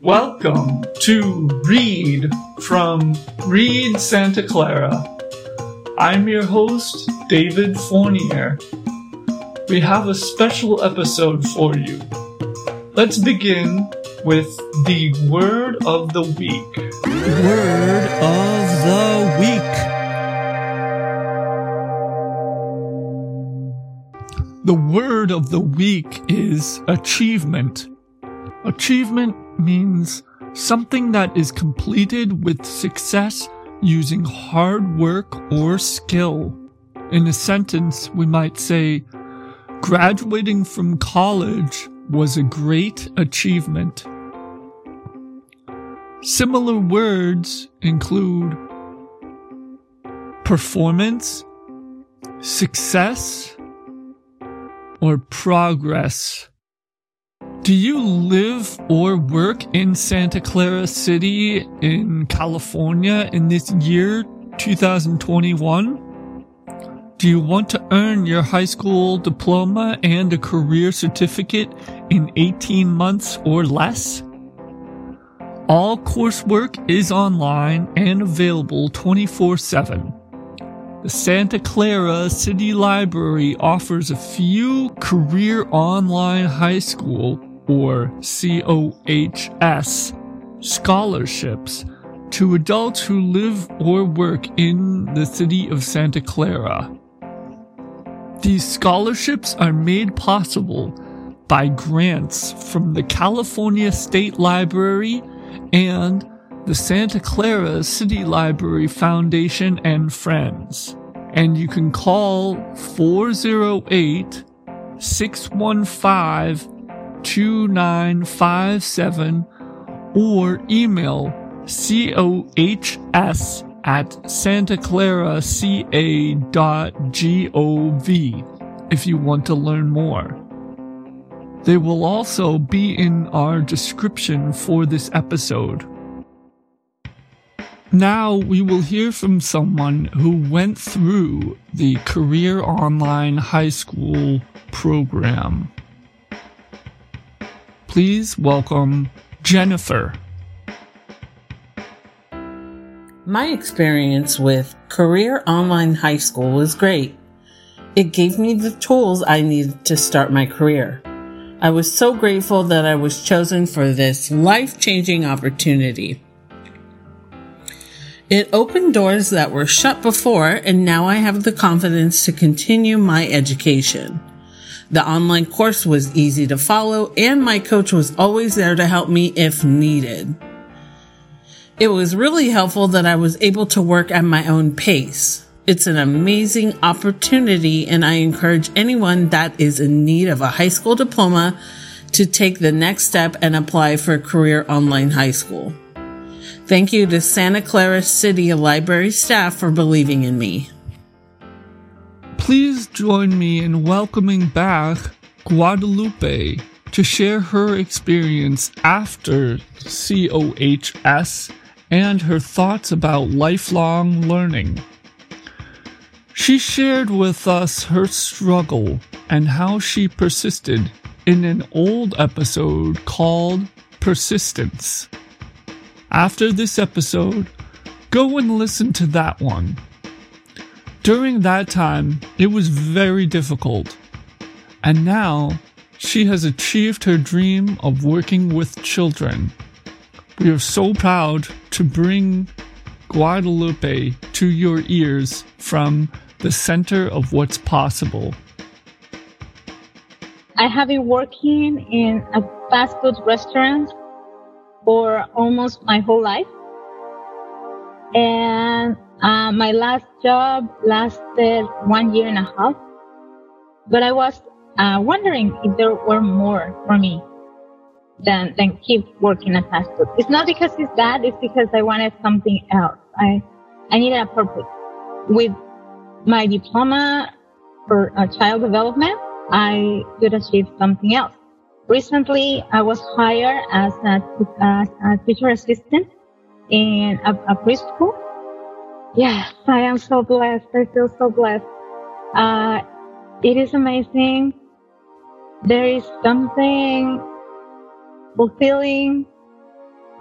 Welcome to Reed from Reed Santa Clara. I'm your host, David Fournier. We have a special episode for you. Let's begin with the Word of the Week. Word of the Week. The Word of the Week is achievement. Achievement means something that is completed with success using hard work or skill. In a sentence, we might say, graduating from college was a great achievement. Similar words include performance, success, or progress. Do you live or work in Santa Clara City in California in this year, 2021? Do you want to earn your high school diploma and a career certificate in 18 months or less? All coursework is online and available 24/7. The Santa Clara City Library offers a few career online high school or COHS scholarships to adults who live or work in the city of Santa Clara. These scholarships are made possible by grants from the California State Library and the Santa Clara City Library Foundation and Friends. And you can call 408-615 2957 or email cohs@santaclaraca.gov if you want to learn more. They will also be in our description for this episode. Now we will hear from someone who went through the Career Online High School program. Please welcome Jennifer. My experience with Career Online High School was great. It gave me the tools I needed to start my career. I was so grateful that I was chosen for this life-changing opportunity. It opened doors that were shut before, and now I have the confidence to continue my education. The online course was easy to follow, and my coach was always there to help me if needed. It was really helpful that I was able to work at my own pace. It's an amazing opportunity, and I encourage anyone that is in need of a high school diploma to take the next step and apply for Career Online High School. Thank you to Santa Clara City Library staff for believing in me. Please join me in welcoming back Guadalupe to share her experience after COHS and her thoughts about lifelong learning. She shared with us her struggle and how she persisted in an old episode called Persistence. After this episode, go and listen to that one. During that time, it was very difficult, and now she has achieved her dream of working with children. We are so proud to bring Guadalupe to your ears from the Center of What's Possible. I have been working in a fast food restaurant for almost my whole life, and my last job lasted 1 year and a half, but I was wondering if there were more for me than keep working at fast food. It's not because it's that, it's because I wanted something else. I needed a purpose. With my diploma for child development, I could achieve something else. Recently, I was hired as a teacher assistant in a preschool. Yes, I am so blessed. I feel so blessed. It is amazing. There is something fulfilling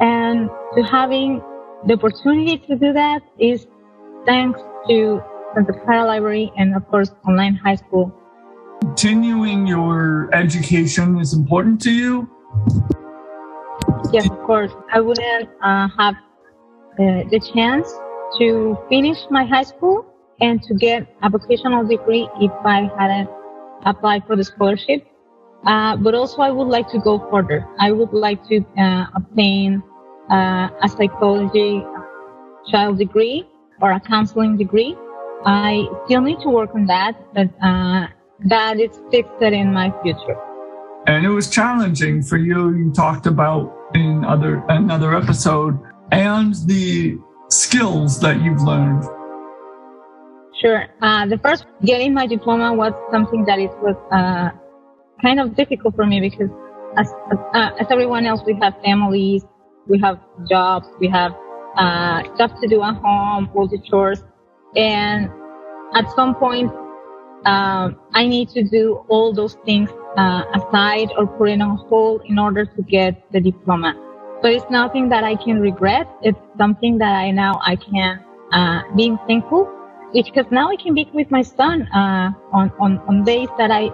And to having the opportunity to do that is thanks to the Pyle Library and, of course, online high school. Continuing your education is important to you? Yes, of course. I wouldn't have the chance to finish my high school and to get a vocational degree if I hadn't applied for the scholarship. But also I would like to go further. I would like to obtain a psychology child degree or a counseling degree. I still need to work on that, but that is fixed in my future. And it was challenging for you, you talked about in another episode, and the skills that you've learned. Sure. The first, getting my diploma was something that it was kind of difficult for me because as everyone else, we have families, we have jobs, we have stuff to do at home, all the chores. And at some point, I need to do all those things aside or put it on hold in order to get the diploma. But it's nothing that I can regret. It's something that I can be thankful. It's because now I can be with my son on days that I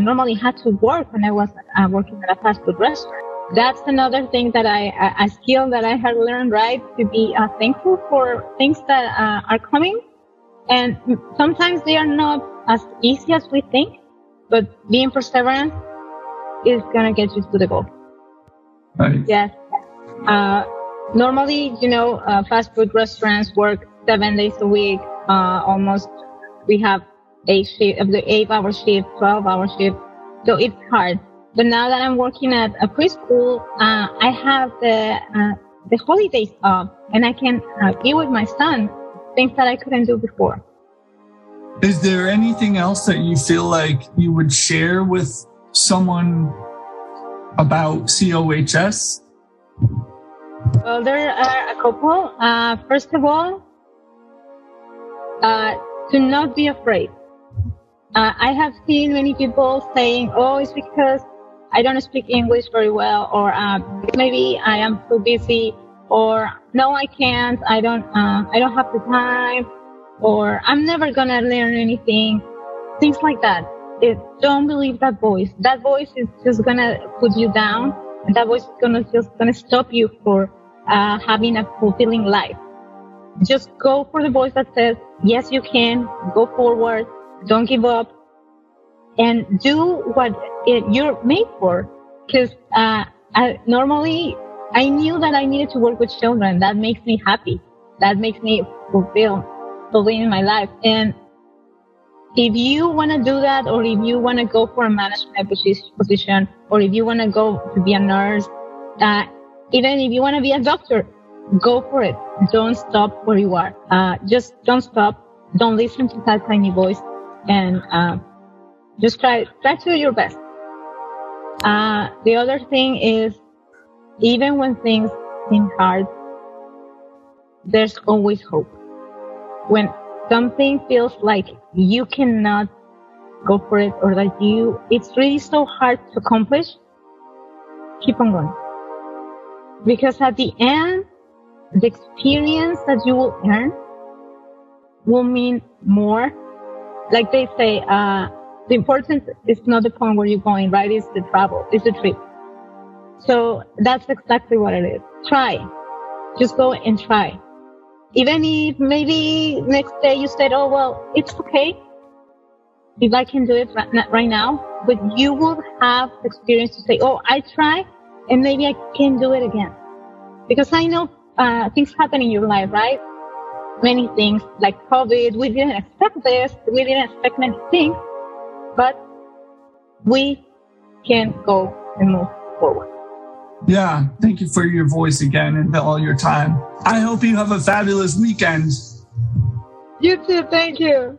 normally had to work when I was working at a fast food restaurant. That's another thing that a skill that I had learned, right? To be thankful for things that are coming. And sometimes they are not as easy as we think, but being perseverant is going to get you to the goal. Right. Yes. Normally, fast food restaurants work 7 days a week. Almost we have a shift of the 8-hour shift, 12-hour shift. So it's hard. But now that I'm working at a preschool, I have the holidays off, and I can be with my son, things that I couldn't do before. Is there anything else that you feel like you would share with someone about COHS? Well, there are a couple. First of all, to not be afraid. I have seen many people saying, oh, it's because I don't speak English very well, or maybe I am too busy, or no, I can't. I don't have the time, or I'm never gonna learn anything. Things like that. Don't believe that voice. That voice is just gonna put you down, and that voice is gonna stop you for having a fulfilling life. Just go for the voice that says, yes, you can. Go forward. Don't give up. And do what you're made for. Because normally I knew that I needed to work with children. That makes me happy. That makes me fulfilled in my life. And if you want to do that, or if you want to go for a management position, or if you want to go to be a nurse, even if you want to be a doctor, go for it. Don't stop where you are. Just don't stop. Don't listen to that tiny voice. And just try to do your best. The other thing is, even when things seem hard, there's always hope. When something feels like you cannot go for it, or that it's really so hard to accomplish, keep on going. Because at the end, the experience that you will earn will mean more. Like they say, the importance is not the point where you're going, right? It's the travel, it's the trip. So that's exactly what it is. Try. Just go and try. Even if maybe next day you said, oh, well, it's okay if I can do it right now, but you will have the experience to say, oh, I try and maybe I can do it again. Because I know things happen in your life, right? Many things like COVID. We didn't expect this. We didn't expect many things, but we can go and move forward. Yeah. Thank you for your voice again and all your time. I hope you have a fabulous weekend. You too. Thank you.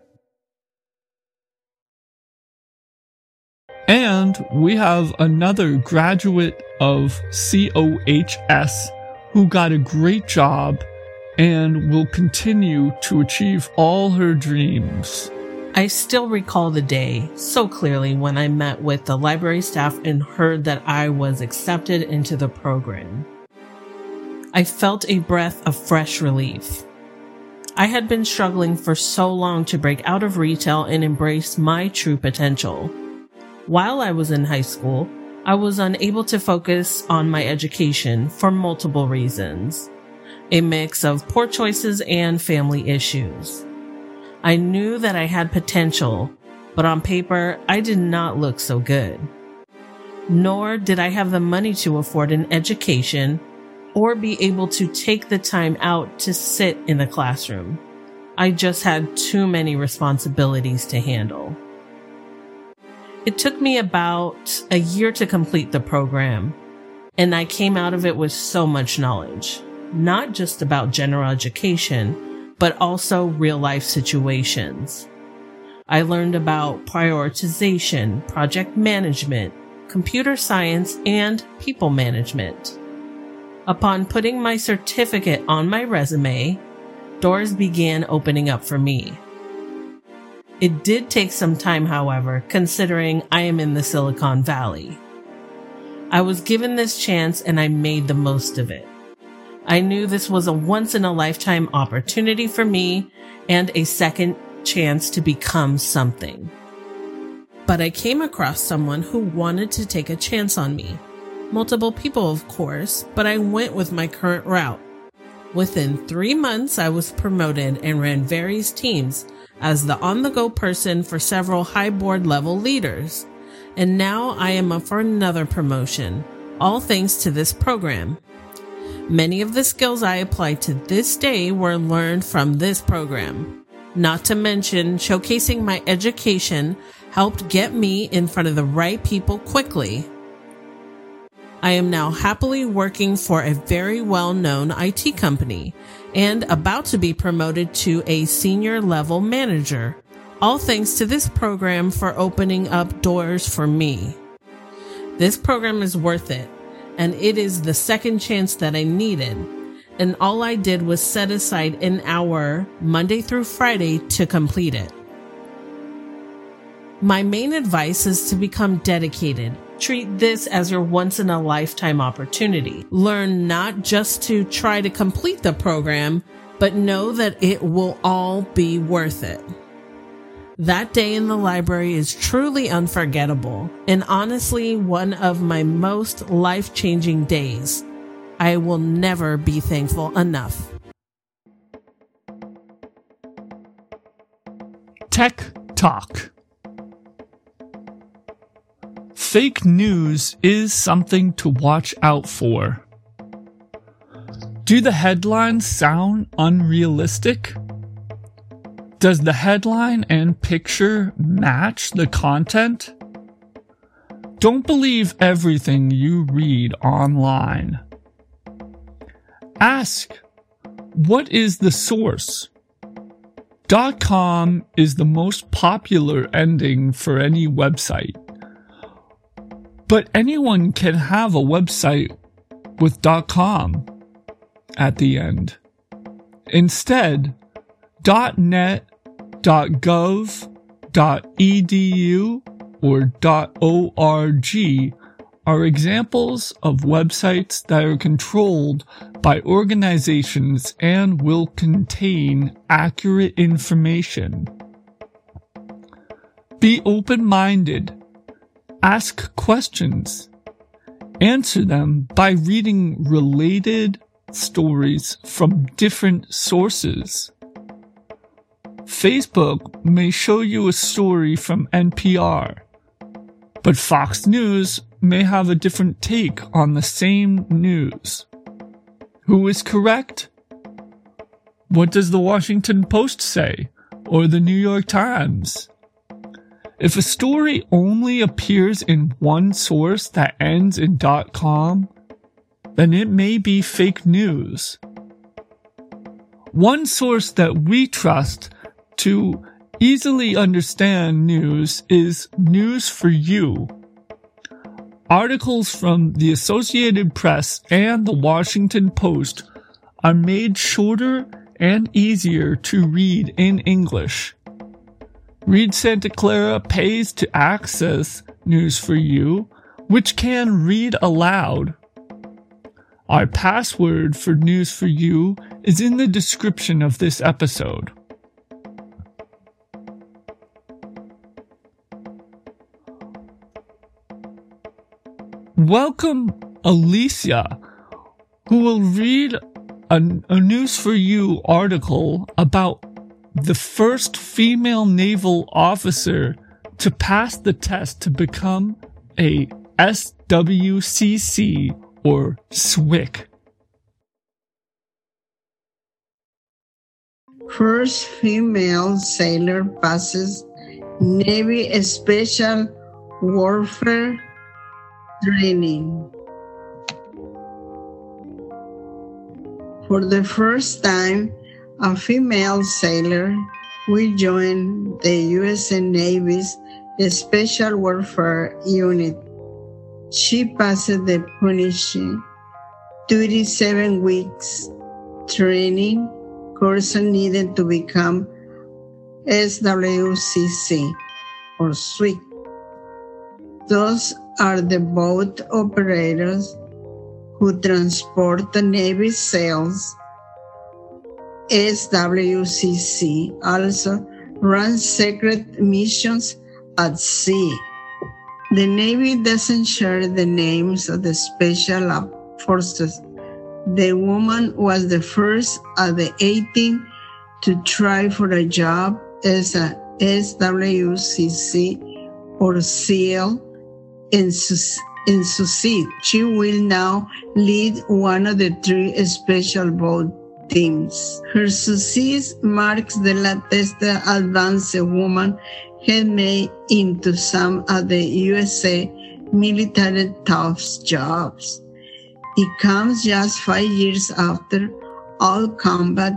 And we have another graduate of COHS who got a great job and will continue to achieve all her dreams. I still recall the day so clearly when I met with the library staff and heard that I was accepted into the program. I felt a breath of fresh relief. I had been struggling for so long to break out of retail and embrace my true potential. While I was in high school, I was unable to focus on my education for multiple reasons, a mix of poor choices and family issues. I knew that I had potential, but on paper, I did not look so good. Nor did I have the money to afford an education or be able to take the time out to sit in the classroom. I just had too many responsibilities to handle. It took me about a year to complete the program, and I came out of it with so much knowledge, not just about general education, but also real-life situations. I learned about prioritization, project management, computer science, and people management. Upon putting my certificate on my resume, doors began opening up for me. It did take some time, however, considering I am in the Silicon Valley. I was given this chance and I made the most of it. I knew this was a once-in-a-lifetime opportunity for me and a second chance to become something. But I came across someone who wanted to take a chance on me. Multiple people, of course, but I went with my current route. Within 3 months, I was promoted and ran various teams as the on-the-go person for several high board level leaders. And now I am up for another promotion, all thanks to this program. Many of the skills I apply to this day were learned from this program. Not to mention, showcasing my education helped get me in front of the right people quickly. I am now happily working for a very well-known IT company and about to be promoted to a senior level manager, all thanks to this program for opening up doors for me. This program is worth it, and it is the second chance that I needed, and all I did was set aside an hour Monday through Friday to complete it. My main advice is to become dedicated. Treat this as your once-in-a-lifetime opportunity. Learn not just to try to complete the program, but know that it will all be worth it. That day in the library is truly unforgettable, and honestly, one of my most life-changing days. I will never be thankful enough. Tech Talk. Fake news is something to watch out for. Do the headlines sound unrealistic? Does the headline and picture match the content? Don't believe everything you read online. Ask, what is the source? .com is the most popular ending for any website. But anyone can have a website with .com at the end. Instead, .net, .gov, .edu, or .org are examples of websites that are controlled by organizations and will contain accurate information. Be open-minded. Ask questions. Answer them by reading related stories from different sources. Facebook may show you a story from NPR, but Fox News may have a different take on the same news. Who is correct? What does the Washington Post say, or the New York Times? If a story only appears in one source that ends in .com, then it may be fake news. One source that we trust to easily understand news is News for You. Articles from the Associated Press and the Washington Post are made shorter and easier to read in English. Reed Santa Clara pays to access News for You, which can read aloud. Our password for News for You is in the description of this episode. Welcome, Alicia, who will read a News for You article about the first female naval officer to pass the test to become a SWCC or SWIC. First female sailor passes Navy Special Warfare Training. For the first time, a female sailor will join the U.S. Navy's Special Warfare Unit. She passed the punishing 37 weeks training course needed to become SWCC or SWIC. Those are the boat operators who transport the Navy SEALs. SWCC also runs secret missions at sea. The Navy doesn't share the names of the Special Forces. The woman was the first of the 18 to try for a job as a SWCC or SEAL and succeed. She will now lead one of the three special boat teams. Her success marks the latest advance a woman had made into some of the USA military top jobs. It comes just 5 years after all combat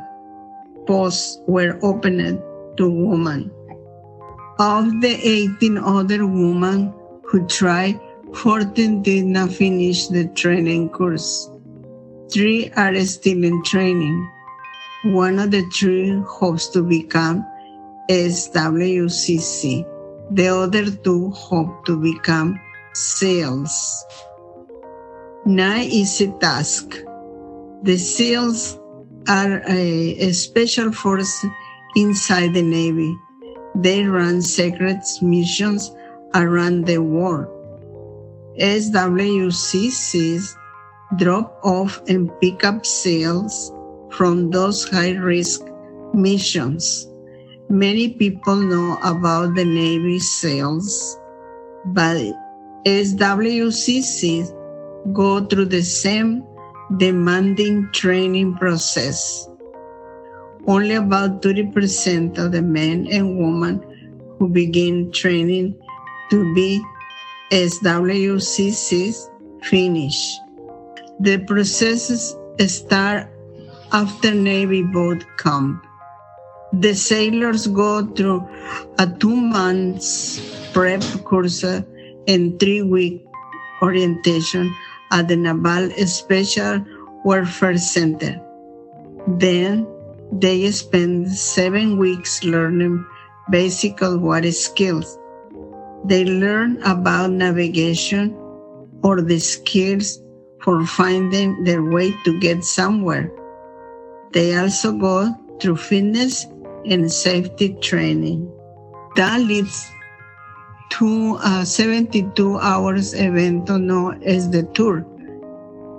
posts were opened to women. Of the 18 other women who tried, 14 did not finish the training course. 3 are still in training. One of the 3 hopes to become SWCC. The other 2 hope to become SEALs. Not easy task. The SEALs are a special force inside the Navy. They run secret missions around the world. SWCCs drop off and pick up SEALs from those high-risk missions. Many people know about the Navy SEALs, but SWCCs go through the same demanding training process. Only about 30% of the men and women who begin training to be SWCCs finish. The processes start after Navy boat camp. The sailors go through a 2-month prep course and 3-week orientation at the Naval Special Warfare Center. Then they spend 7 weeks learning basic water skills. They learn about navigation or the skills for finding their way to get somewhere. They also go through fitness and safety training. That leads to a 72-hour event known as the tour.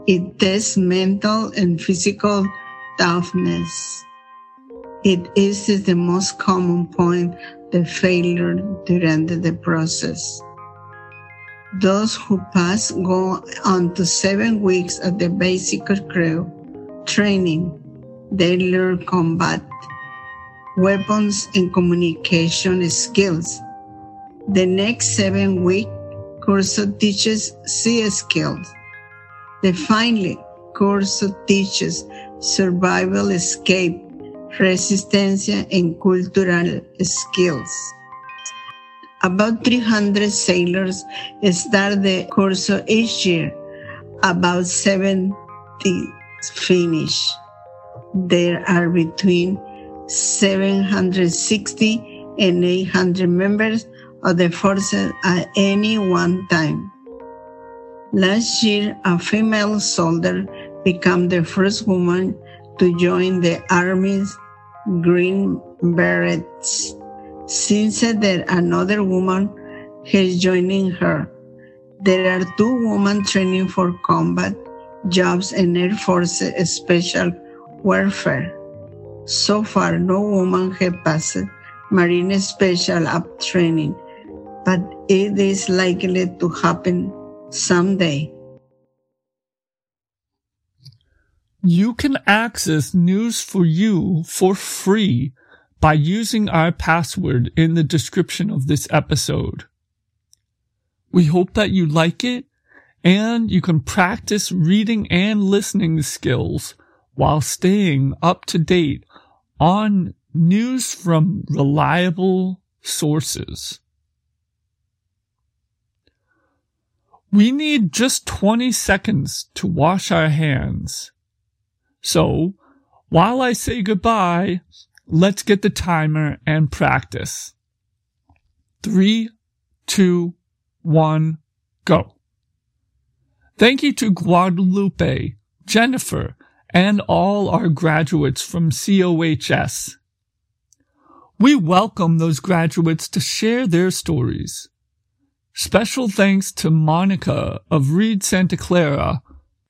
It tests mental and physical toughness. It is the most common point the failure during the process. Those who pass go on to 7 weeks of the basic crew training. They learn combat, weapons, and communication skills. The next 7-week course teaches sea skills. The final course teaches survival, escape, resistance, and cultural skills. About 300 sailors start the course each year. About 70 finish. There are between 760 and 800 members of the forces at any one time. Last year, a female soldier become the first woman to join the Army's Green Berets. Since then, another woman has joined her. There are two women training for combat jobs and Air Force special warfare. So far, no woman has passed Marine Special Up training, but it is likely to happen someday. You can access News for You for free by using our password in the description of this episode. We hope that you like it and you can practice reading and listening skills while staying up to date on news from reliable sources. We need just 20 seconds to wash our hands. So, while I say goodbye, let's get the timer and practice. 3, 2, 1, go. Thank you to Guadalupe, Jennifer, and all our graduates from COHS. We welcome those graduates to share their stories. Special thanks to Monica of Reed Santa Clara.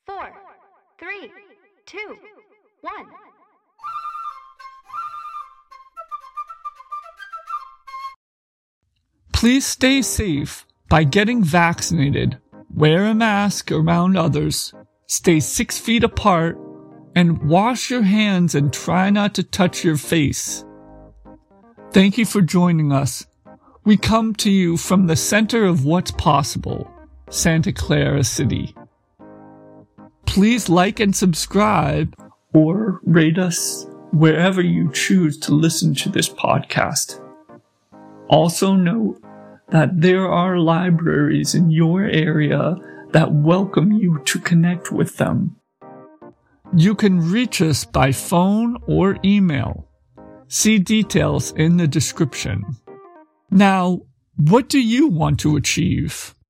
4, 3, 2, 1. Please stay safe by getting vaccinated, wear a mask around others, stay 6 feet apart, and wash your hands and try not to touch your face. Thank you for joining us. We come to you from the center of what's possible, Santa Clara City. Please like and subscribe or rate us wherever you choose to listen to this podcast. Also note that there are libraries in your area that welcome you to connect with them. You can reach us by phone or email. See details in the description. Now, what do you want to achieve?